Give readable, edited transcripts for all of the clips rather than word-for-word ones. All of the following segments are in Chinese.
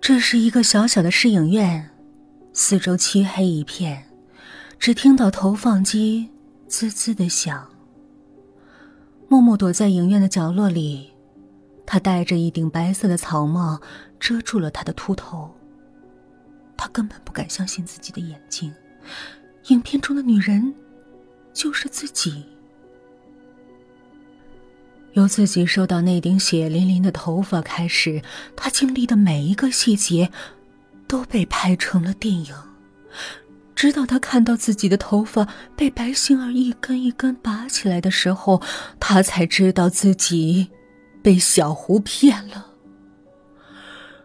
这是一个小小的试影院，四周漆黑一片，只听到投放机滋滋的响。默默躲在影院的角落里，她戴着一顶白色的草帽，遮住了她的秃头。她根本不敢相信自己的眼睛，影片中的女人就是自己。由自己收到那顶血淋淋的头发开始，他经历的每一个细节都被拍成了电影，直到他看到自己的头发被白星儿一根一根拔起来的时候，他才知道自己被小胡骗了。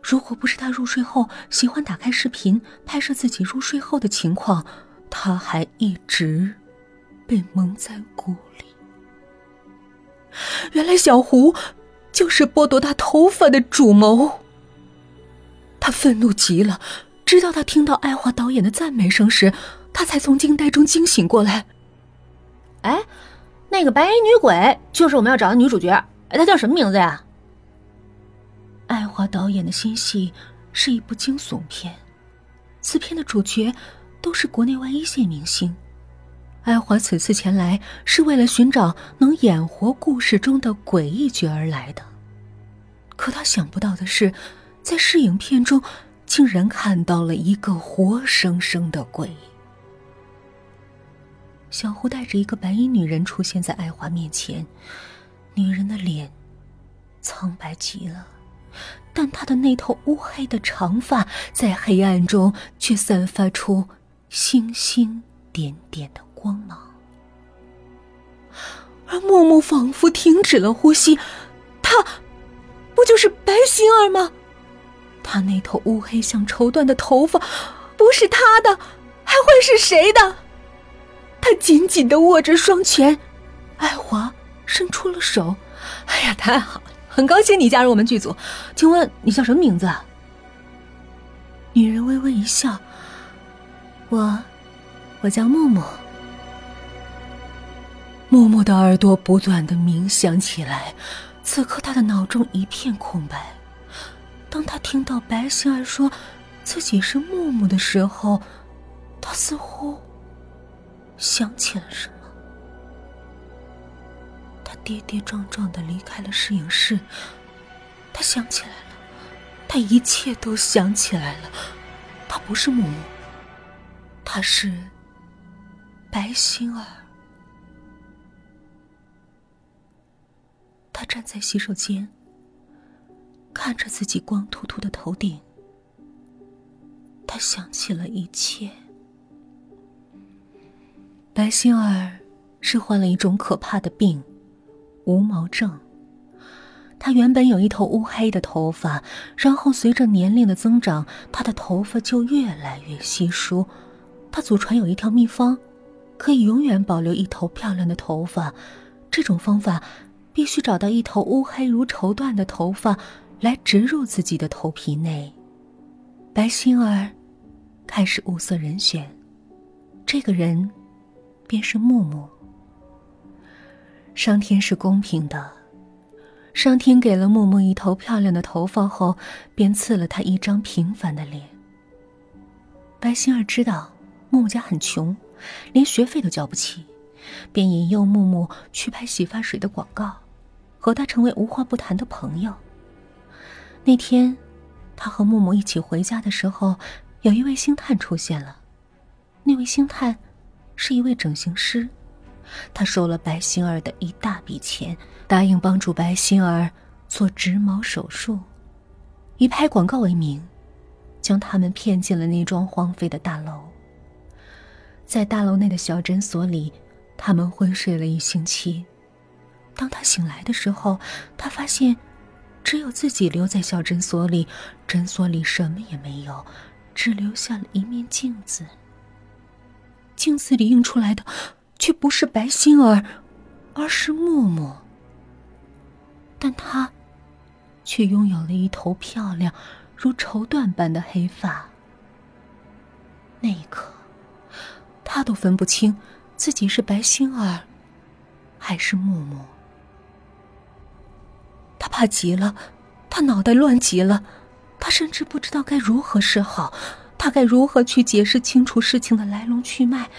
如果不是他入睡后喜欢打开视频拍摄自己入睡后的情况，他还一直被蒙在鼓里。原来小胡就是剥夺他头发的主谋。他愤怒极了，直到他听到爱华导演的赞美声时，他才从惊呆中惊醒过来。哎，那个白衣女鬼就是我们要找的女主角，她叫什么名字呀？爱华导演的新戏是一部惊悚片，此片的主角都是国内外一线明星。爱华此次前来是为了寻找能演活故事中的诡异角而来的，可他想不到的是，在试影片中竟然看到了一个活生生的鬼。小胡带着一个白衣女人出现在爱华面前，女人的脸苍白极了，但她的那头乌黑的长发在黑暗中却散发出星星点点的光芒，而默默仿佛停止了呼吸。她不就是白星儿吗？她那头乌黑像绸缎的头发不是她的还会是谁的？她紧紧地握着双拳，爱华伸出了手。哎呀，太好了，很高兴你加入我们剧组，请问你叫什么名字啊？女人微微一笑，我叫默默。默默的耳朵不断的鸣响起来，此刻他的脑中一片空白。当他听到白星儿说自己是木木的时候，他似乎想起了什么。他跌跌撞撞的离开了摄影室，他想起来了，他一切都想起来了，他不是木木，他是白星儿。他站在洗手间，看着自己光秃秃的头顶，他想起了一切。白星儿是患了一种可怕的病，无毛症。他原本有一头乌黑的头发，然后随着年龄的增长，他的头发就越来越稀疏。他祖传有一条秘方，可以永远保留一头漂亮的头发，这种方法必须找到一头乌黑如绸缎的头发来植入自己的头皮内。白星儿开始物色人选，这个人便是木木。上天是公平的，上天给了木木一头漂亮的头发后，便赐了她一张平凡的脸。白星儿知道木木家很穷，连学费都交不起，便引诱木木去拍洗发水的广告，和他成为无话不谈的朋友。那天他和木木一起回家的时候，有一位星探出现了。那位星探是一位整形师，他收了白星儿的一大笔钱，答应帮助白星儿做植毛手术，以拍广告为名将他们骗进了那幢荒废的大楼。在大楼内的小诊所里，他们昏睡了一星期。当他醒来的时候，他发现只有自己留在小诊所里，诊所里什么也没有，只留下了一面镜子。镜子里映出来的却不是白星儿，而是默默。但他却拥有了一头漂亮如绸缎般的黑发。那一刻他都分不清自己是白星儿还是木木。他怕极了，他脑袋乱极了，他甚至不知道该如何是好，他该如何去解释清楚事情的来龙去脉，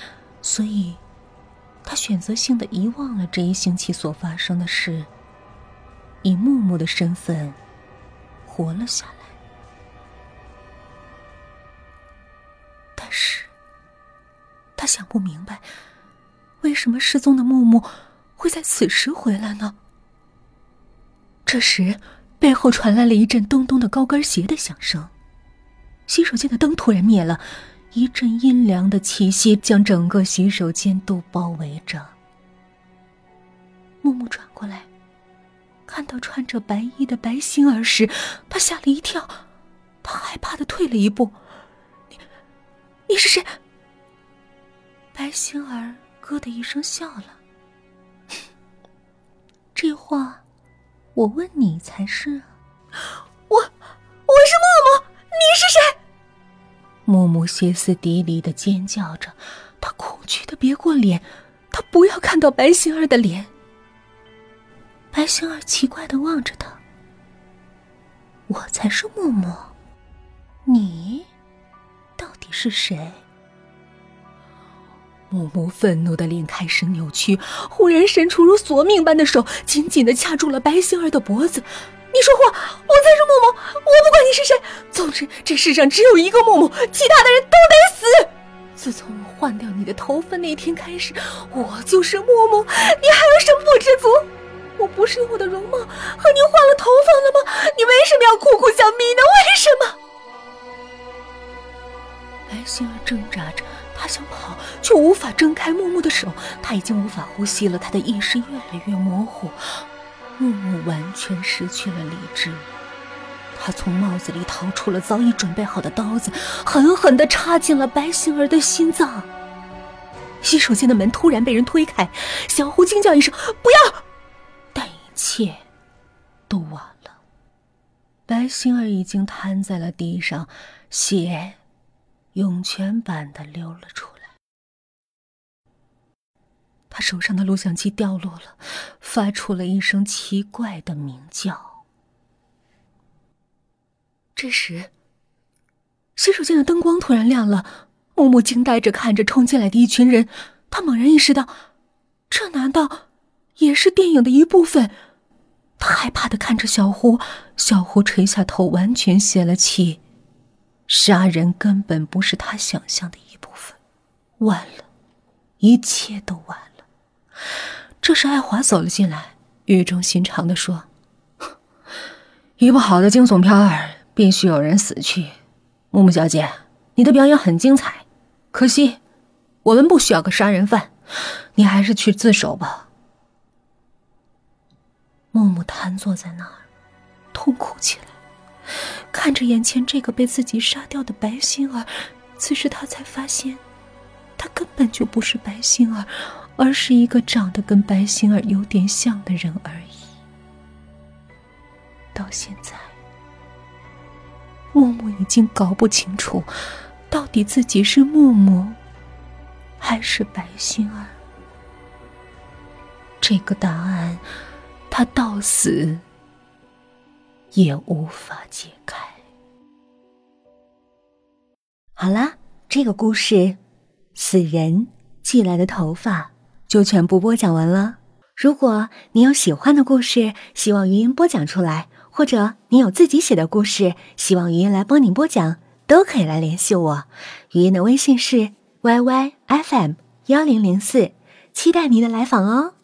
所以他选择性的遗忘了这一星期所发生的事，以木木的身份活了下来。但是他想不明白，为什么失踪的木木会在此时回来呢？这时背后传来了一阵咚咚的高跟鞋的响声，洗手间的灯突然灭了，一阵阴凉的气息将整个洗手间都包围着。木木转过来，看到穿着白衣的白星儿时，他吓了一跳，他害怕地退了一步。你是谁？白星儿咯的一声笑了，这话我问你才是啊。我是木木，你是谁？木木歇斯底里地尖叫着，他恐惧地别过脸，他不要看到白星儿的脸。白星儿奇怪地望着他，我才是木木，你到底是谁？木木愤怒的脸开始扭曲，忽然伸出如索命般的手，紧紧地掐住了白星儿的脖子。你说话，我才是木木，我不管你是谁，总之这世上只有一个木木，其他的人都得死。自从我换掉你的头发那天开始，我就是木木，你还有什么不知足？我不是用我的容貌和你换了头发了吗？你为什么要苦苦相逼呢？为什么？白星儿挣扎着，他想跑，却无法挣开木木的手，他已经无法呼吸了，他的意识越来越模糊。木木完全失去了理智，他从帽子里掏出了早已准备好的刀子，狠狠地插进了白星儿的心脏。洗手间的门突然被人推开，小胡惊叫一声不要，但一切都晚了，白星儿已经瘫在了地上，血涌泉般地流了出来。他手上的录像机掉落了，发出了一声奇怪的鸣叫。这时洗手间的灯光突然亮了，木木惊呆着看着冲进来的一群人，他猛然意识到，这难道也是电影的一部分？他害怕地看着小胡，小胡垂下头，完全泄了气，杀人根本不是他想象的一部分。晚了，一切都晚了。这时爱华走了进来，语重心长地说，一部好的惊悚片儿必须有人死去，木木小姐，你的表演很精彩，可惜我们不需要个杀人犯，你还是去自首吧。木木瘫坐在那儿，痛哭起来，看着眼前这个被自己杀掉的白星儿，此时他才发现，他根本就不是白星儿，而是一个长得跟白星儿有点像的人而已。到现在，木木已经搞不清楚，到底自己是木木，还是白星儿。这个答案，他到死也无法解开。好啦，这个故事死人寄来的头发就全部播讲完了。如果你有喜欢的故事希望语音播讲出来，或者你有自己写的故事希望语音来帮你播讲，都可以来联系我，语音的微信是 yyfm1004， 期待你的来访哦。